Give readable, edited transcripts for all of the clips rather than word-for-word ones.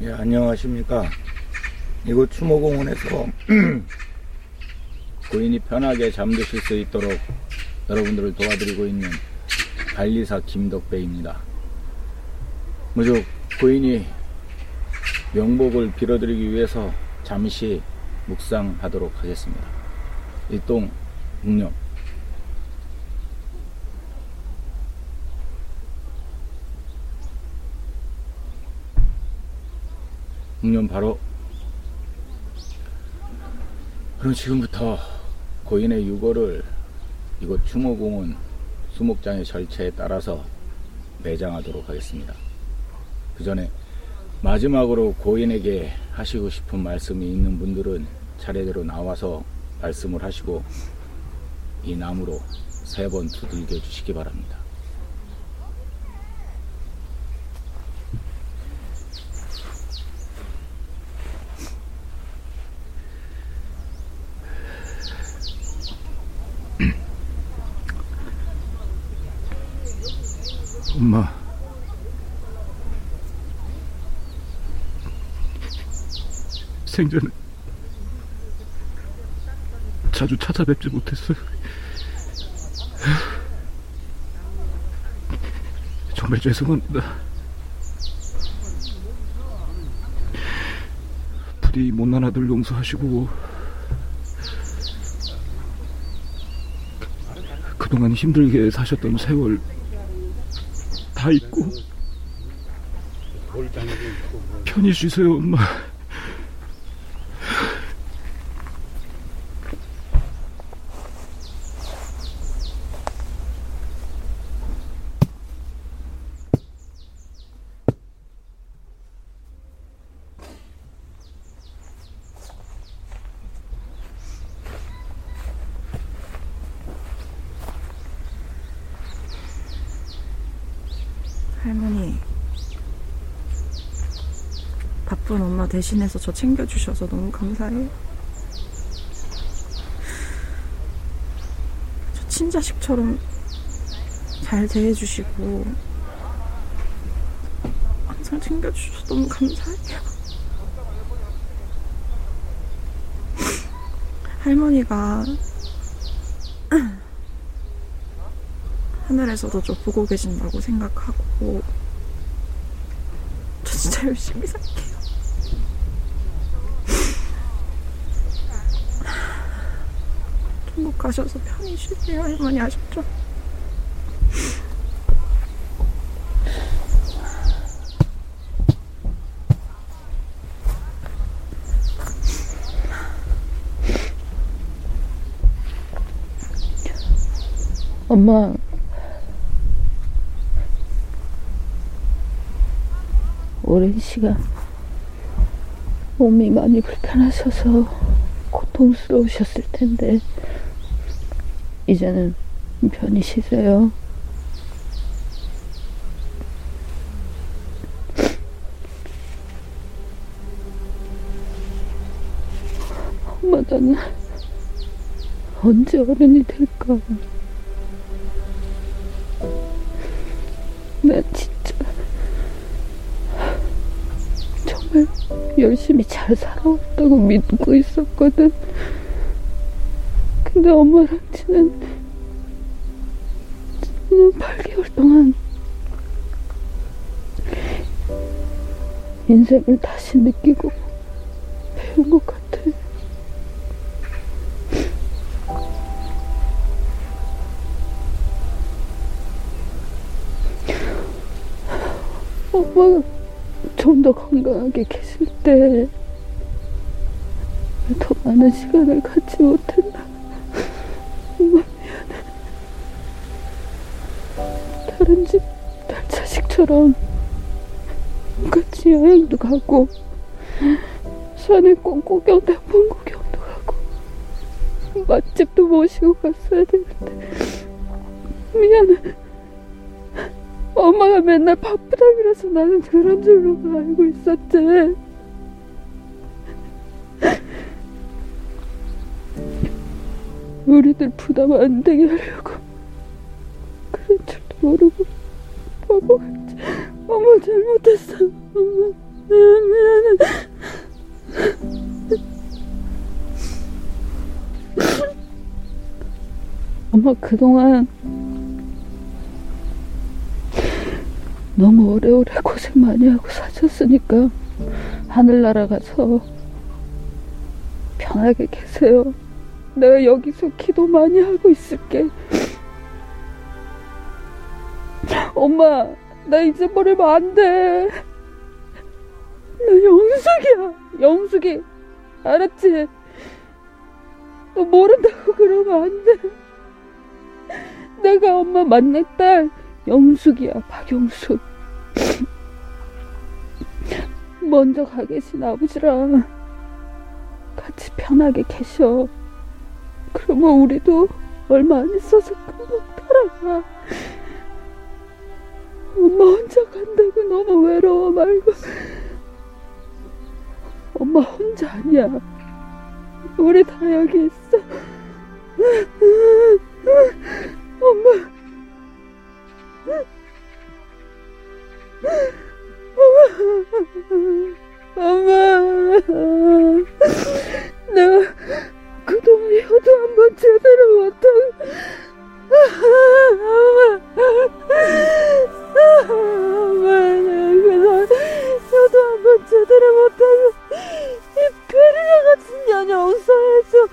예, 안녕하십니까. 이곳 추모공원에서 고인이 편하게 잠드실 수 있도록 여러분들을 도와드리고 있는 관리사 김덕배입니다. 무조 고인이 명복을 빌어드리기 위해서 잠시 묵상하도록 하겠습니다. 일동 묵념. 묵념 바로. 그럼 지금부터 고인의 유골을 이곳 추모공원 수목장의 절차에 따라서 매장하도록 하겠습니다. 그 전에 마지막으로 고인에게 하시고 싶은 말씀이 있는 분들은 차례대로 나와서 말씀을 하시고 이 나무로 3번 두들겨 주시기 바랍니다. 엄마, 생전에 자주 찾아뵙지 못했어요. 정말 죄송합니다. 부디 못난 아들 용서하시고 그동안 힘들게 사셨던 세월 다 잊고 편히 쉬세요, 엄마. 할머니, 바쁜 엄마 대신해서 저 챙겨주셔서 너무 감사해요. 저 친자식처럼 잘 대해주시고 항상 챙겨주셔서 너무 감사해요. 할머니가 하늘에서도 저 보고 계신다고 생각하고 저 진짜 열심히 살게요. 천국 가셔서 편히 쉬세요, 할머니. 아셨죠? 엄마, 오랜 시간 몸이 많이 불편하셔서 고통스러우셨을 텐데 이제는 편히 쉬세요. 엄마, 나는 언제 어른이 될까? 나 진짜 열심히 잘 살아왔다고 믿고 있었거든. 근데 엄마랑 지난 8개월 동안 인생을 다시 느끼고 배운 것 같아. 엄마가 좀 더 건강하게 계실 때 더 많은 시간을 갖지 못했나. 엄마, 미안해. 다른 집 딸 자식처럼 같이 여행도 가고 산에 꽃구경도 봉구경도 가고 맛집도 모시고 갔어야 되는데 미안해. 엄마가 맨날 바쁘다 그래서 나는 그런 줄로만 알고 있었지. 우리들 부담 안 되게 하려고 그런 줄도 모르고 바보 같지. 엄마 잘못했어. 엄마. 엄마 그동안 너무 오래오래 고생 많이 하고 사셨으니까 하늘나라 가서 편하게 계세요. 내가 여기서 기도 많이 하고 있을게. 엄마, 나 잊어버리면 안 돼. 나 영숙이야. 영숙이. 알았지? 너 모른다고 그러면 안 돼. 내가 엄마 만난 딸 영숙이야. 박영숙. 먼저 가 계신 아버지랑 같이 편하게 계셔. 그러면 우리도 얼마 안 있어서 금방 따라가. 엄마 혼자 간다고 너무 외로워 말고. 엄마 혼자 아니야. 우리 다 여기 있어. 엄마. 엄마. 내가 그동안 효도 한번 제대로 못하고. 엄마. 내가 효도 한번 제대로 못하고. 이 베리야 같은 년이 없어야죠.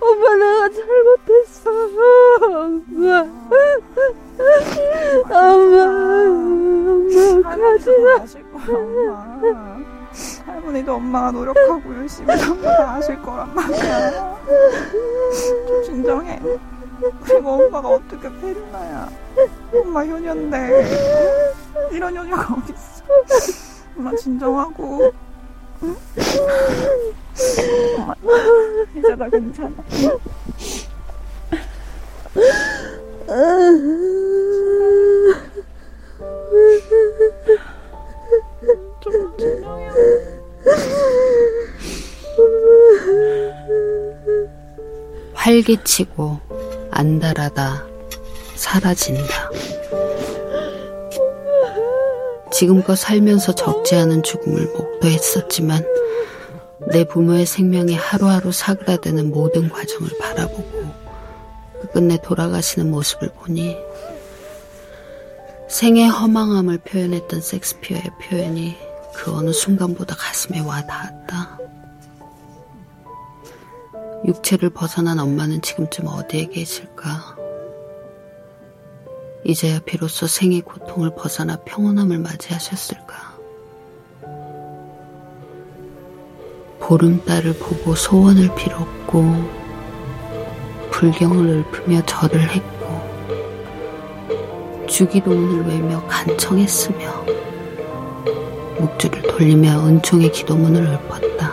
엄마 내가 잘못했어. 엄마. 엄마 가지마. 엄마 할머니도 엄마가 노력하고 열심히 전부 다 하실 거란 말이야. 좀 진정해. 그리고 엄마가 어떻게 페리나야. 엄마 효녀인데 이런 효녀가 어딨어. 엄마 진정하고. 응? 엄마, 이제 나 괜찮아. 좀 진정해. 활기치고 안달하다 사라진다. 지금껏 살면서 적지 않은 죽음을 목도했었지만 내 부모의 생명이 하루하루 사그라드는 모든 과정을 바라보고 끝내 돌아가시는 모습을 보니 생의 허망함을 표현했던 섹스피어의 표현이 그 어느 순간보다 가슴에 와 닿았다. 육체를 벗어난 엄마는 지금쯤 어디에 계실까? 이제야 비로소 생의 고통을 벗어나 평온함을 맞이하셨을까? 보름달을 보고 소원을 빌었고 불경을 읊으며 절을 했고 주기도문을 외며 간청했으며 목줄을 돌리며 은총의 기도문을 읊었다.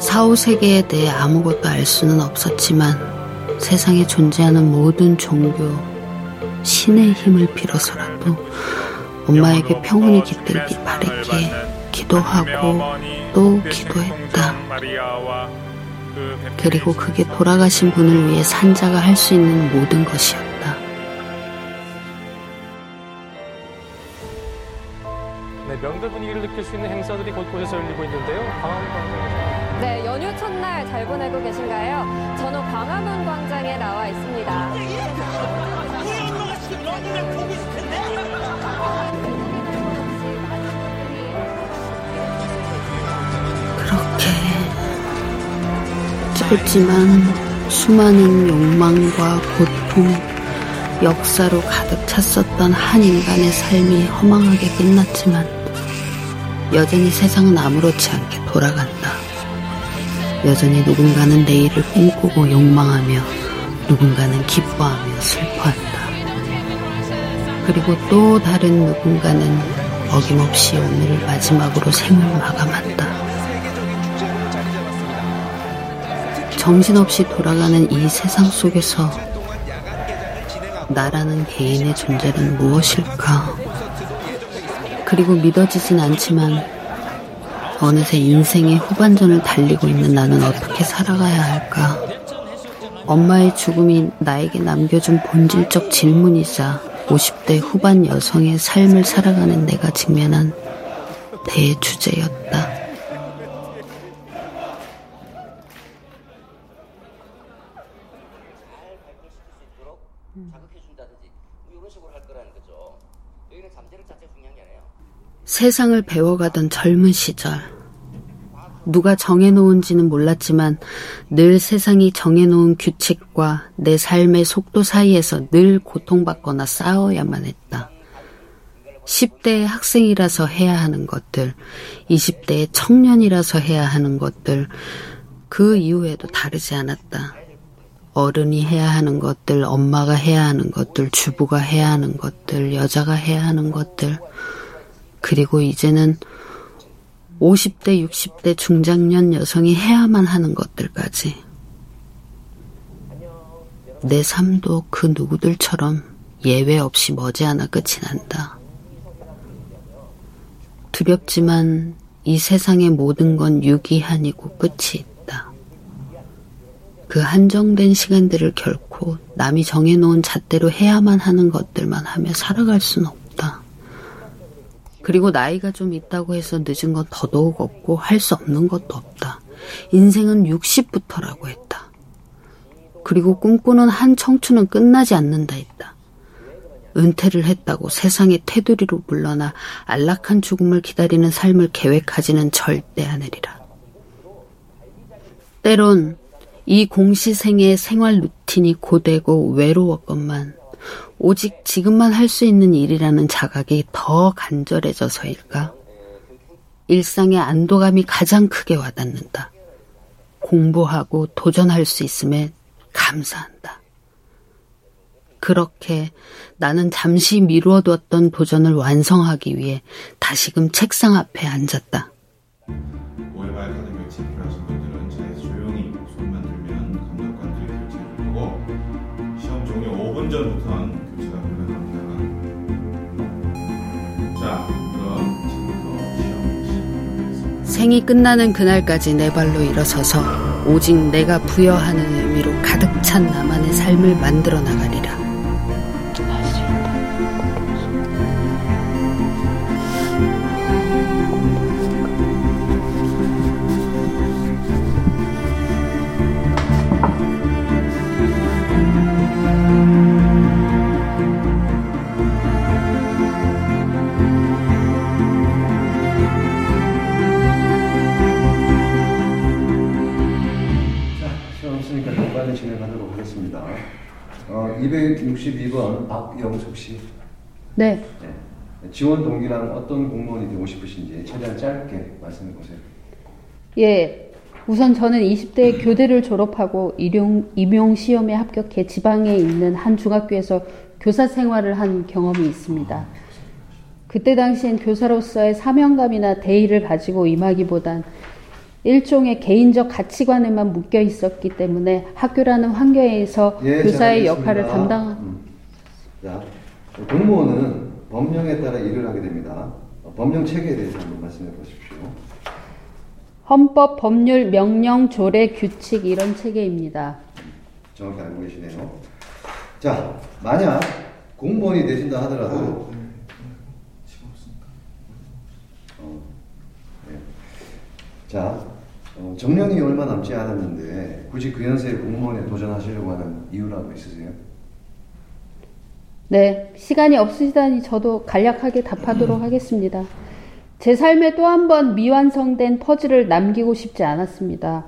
사후세계에 대해 아무것도 알 수는 없었지만 세상에 존재하는 모든 종교, 신의 힘을 빌어서라도 엄마에게 평온이 깃들길 바랬기에 기도하고 또 기도했다. 그리고 그게 돌아가신 분을 위해 산자가 할 수 있는 모든 것이었다. 네, 명절 분위기를 느낄 수 있는 행사들이 곳곳에서 열리고 있는데요. 광화문 광장에서. 네, 연휴 첫날 잘 보내고 계신가요? 저는 광화문 광장에 나와 있습니다. 그렇게 짧지만 수많은 욕망과 고통, 역사로 가득 찼었던 한 인간의 삶이 허망하게 끝났지만 여전히 세상은 아무렇지 않게 돌아간다. 여전히 누군가는 내일을 꿈꾸고 욕망하며 누군가는 기뻐하며 슬퍼한다. 그리고 또 다른 누군가는 어김없이 오늘을 마지막으로 생을 마감한다. 정신없이 돌아가는 이 세상 속에서 나라는 개인의 존재는 무엇일까? 그리고 믿어지진 않지만 어느새 인생의 후반전을 달리고 있는 나는 어떻게 살아가야 할까? 엄마의 죽음이 나에게 남겨준 본질적 질문이자 50대 후반 여성의 삶을 살아가는 내가 직면한 내 주제였다. 세상을 배워가던 젊은 시절, 누가 정해놓은지는 몰랐지만 늘 세상이 정해놓은 규칙과 내 삶의 속도 사이에서 늘 고통받거나 싸워야만 했다. 10대의 학생이라서 해야 하는 것들, 20대의 청년이라서 해야 하는 것들, 그 이후에도 다르지 않았다. 어른이 해야 하는 것들, 엄마가 해야 하는 것들, 주부가 해야 하는 것들, 여자가 해야 하는 것들, 그리고 이제는 50대, 60대 중장년 여성이 해야만 하는 것들까지. 내 삶도 그 누구들처럼 예외 없이 머지않아 끝이 난다. 두렵지만 이 세상의 모든 건 유기한이고 끝이 있다. 그 한정된 시간들을 결코 남이 정해놓은 잣대로 해야만 하는 것들만 하며 살아갈 순 없다. 그리고 나이가 좀 있다고 해서 늦은 건 더더욱 없고 할 수 없는 것도 없다. 인생은 60부터라고 했다. 그리고 꿈꾸는 한 청춘은 끝나지 않는다 했다. 은퇴를 했다고 세상의 테두리로 물러나 안락한 죽음을 기다리는 삶을 계획하지는 절대 않으리라. 때론 이 공시생의 생활 루틴이 고되고 외로웠건만 오직 지금만 할 수 있는 일이라는 자각이 더 간절해져서일까? 일상의 안도감이 가장 크게 와닿는다. 공부하고 도전할 수 있음에 감사한다. 그렇게 나는 잠시 미루어두었던 도전을 완성하기 위해 다시금 책상 앞에 앉았다. 생이 끝나는 그날까지 내 발로 일어서서 오직 내가 부여하는 의미로 가득 찬 나만의 삶을 만들어 나가리라. 빨리 진행하도록 하겠습니다. 262번 박영숙 씨. 네. 네. 지원 동기랑 어떤 공무원이 되고 싶으신지 최대한 짧게 말씀해 보세요. 예. 우선 저는 20대에 교대를 졸업하고 임용시험에 합격해 지방에 있는 한 중학교에서 교사 생활을 한 경험이 있습니다. 그때 당시엔 교사로서의 사명감이나 대의를 가지고 임하기보단 일종의 개인적 가치관에만 묶여 있었기 때문에 학교라는 환경에서 예, 교사의 역할을 담당한. 자, 공무원은 법령에 따라 일을 하게 됩니다. 법령 체계에 대해서 한번 말씀해 보십시오. 헌법, 법률, 명령, 조례, 규칙 이런 체계입니다. 정확히 알고 계시네요. 자, 만약 공무원이 되신다 하더라도 네. 자. 정년이 얼마 남지 않았는데 굳이 그 연세에 공무원에 도전하시려고 하는 이유라도 있으세요? 네, 시간이 없으시다니 저도 간략하게 답하도록 하겠습니다. 제 삶에 또 한 번 미완성된 퍼즐을 남기고 싶지 않았습니다.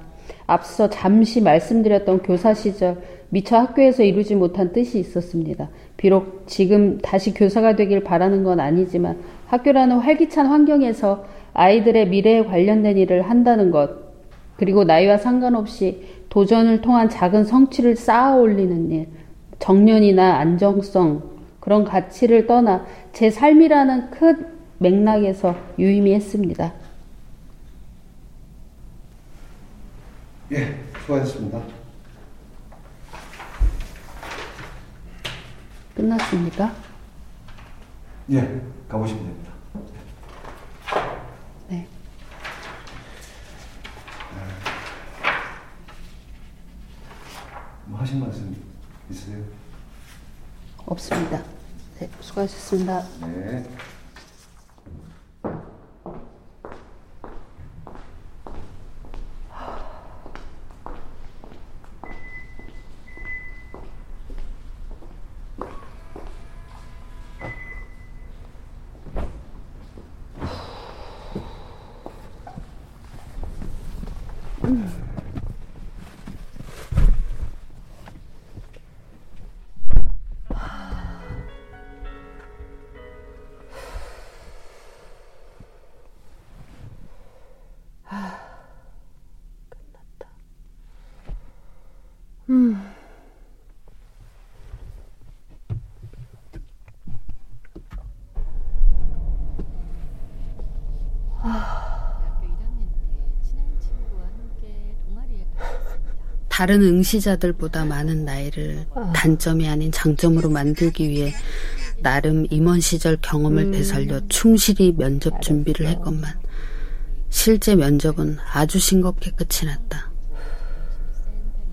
앞서 잠시 말씀드렸던 교사 시절 미처 학교에서 이루지 못한 뜻이 있었습니다. 비록 지금 다시 교사가 되길 바라는 건 아니지만 학교라는 활기찬 환경에서 아이들의 미래에 관련된 일을 한다는 것, 그리고 나이와 상관없이 도전을 통한 작은 성취를 쌓아 올리는 일, 정년이나 안정성, 그런 가치를 떠나 제 삶이라는 큰 맥락에서 유의미했습니다. 예, 수고하셨습니다. 끝났습니까? 예, 가보시면 됩니다. 네. 뭐 하신 말씀 있으세요? 없습니다. 네, 수고하셨습니다. 네. 끝났다. 다른 응시자들보다 많은 나이를 단점이 아닌 장점으로 만들기 위해 나름 임원 시절 경험을 되살려 충실히 면접 준비를 했건만 실제 면접은 아주 싱겁게 끝이 났다.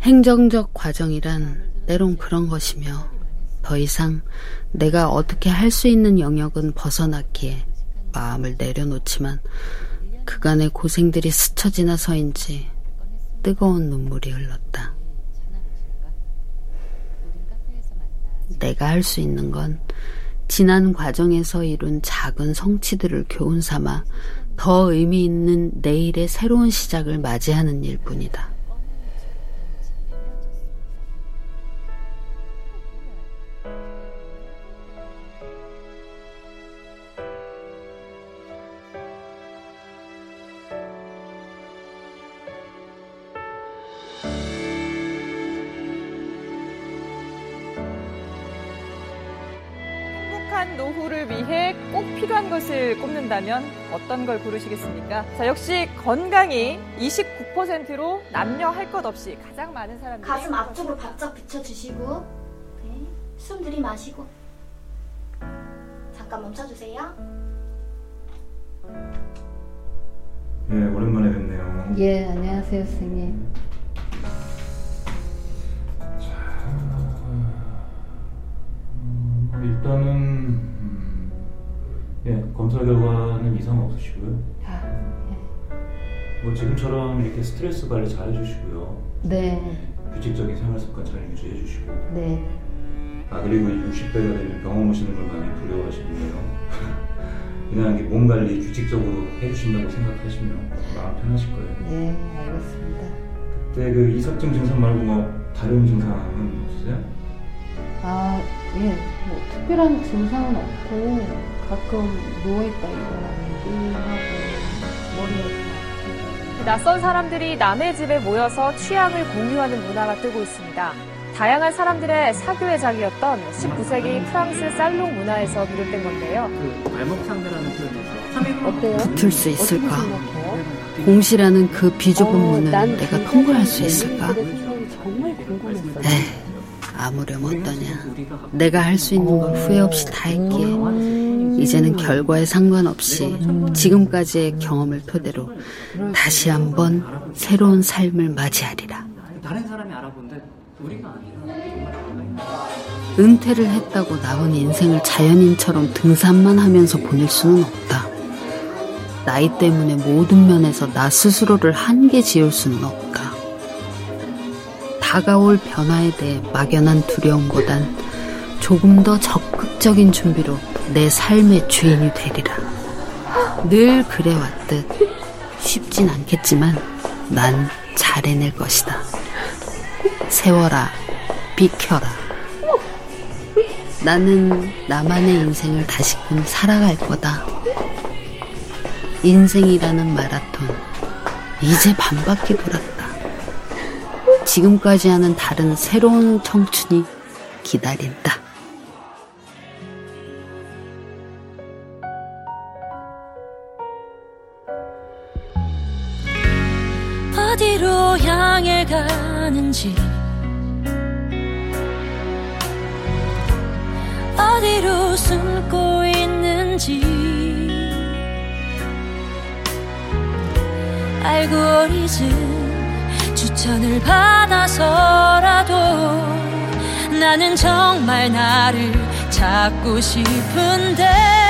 행정적 과정이란 때론 그런 것이며 더 이상 내가 어떻게 할 수 있는 영역은 벗어났기에 마음을 내려놓지만 그간의 고생들이 스쳐 지나서인지 뜨거운 눈물이 흘렀다. 내가 할 수 있는 건 지난 과정에서 이룬 작은 성취들을 교훈 삼아 더 의미 있는 내일의 새로운 시작을 맞이하는 일뿐이다. 노후를 위해 꼭 필요한 것을 꼽는다면 어떤 걸 고르시겠습니까? 자, 역시 건강이 29%로 남녀 할 것 없이 가장 많은 사람들이 가슴 앞쪽으로 바짝 비춰주시고 네. 숨 들이마시고 잠깐 멈춰주세요. 예, 오랜만에 뵙네요. 예, 안녕하세요, 선생님. 일단은 예, 검사 결과는 이상 없으시고요. 아, 예. 뭐 지금처럼 이렇게 스트레스 관리 잘 해주시고요. 네. 규칙적인 생활 습관 잘 유지해주시고. 네. 아, 그리고 60대가 되면 병원 오시는 걸 많이 두려워하시는데요. 그냥 이렇게 몸 관리 규칙적으로 해주신다고 생각하시면 마음 편하실 거예요. 네, 알겠습니다. 그때 그 이석증 증상 말고 뭐 다른 증상은 없으세요? 아, 예, 뭐 특별한 증상은 없고. 가끔 누워있다 이거나 얘기하고 머리가 아프고 낯선 사람들이 남의 집에 모여서 취향을 공유하는 문화가 뜨고 있습니다. 다양한 사람들의 사교의 장이었던 19세기 프랑스 살롱 문화에서 비롯된 건데요. 발목상대라는 표현에서 어때요? 붙을 수 있을까? 공시라는 그 비좁은 문을 내가 통과할 수 있을까? 정말 궁금했어요. 아무렴 어떠냐. 내가 할 수 있는 걸 후회 없이 다 했기에 이제는 결과에 상관없이 지금까지의 경험을 토대로 다시 한번 새로운 삶을 맞이하리라. 은퇴를 했다고 남은 인생을 자연인처럼 등산만 하면서 보낼 수는 없다. 나이 때문에 모든 면에서 나 스스로를 한계 지을 수는 없다. 다가올 변화에 대해 막연한 두려움보단 조금 더 적극적인 준비로 내 삶의 주인이 되리라. 늘 그래왔듯 쉽진 않겠지만 난 잘해낼 것이다. 세워라, 비켜라. 나는 나만의 인생을 다시금 살아갈 거다. 인생이라는 마라톤, 이제 반바퀴 돌았다. 지금까지 하는 다른 새로운 청춘이 기다린다. 어디로 향해 가는지 어디로 숨고 있는지 알고리즘 추천을 받아서라도 나는 정말 나를 찾고 싶은데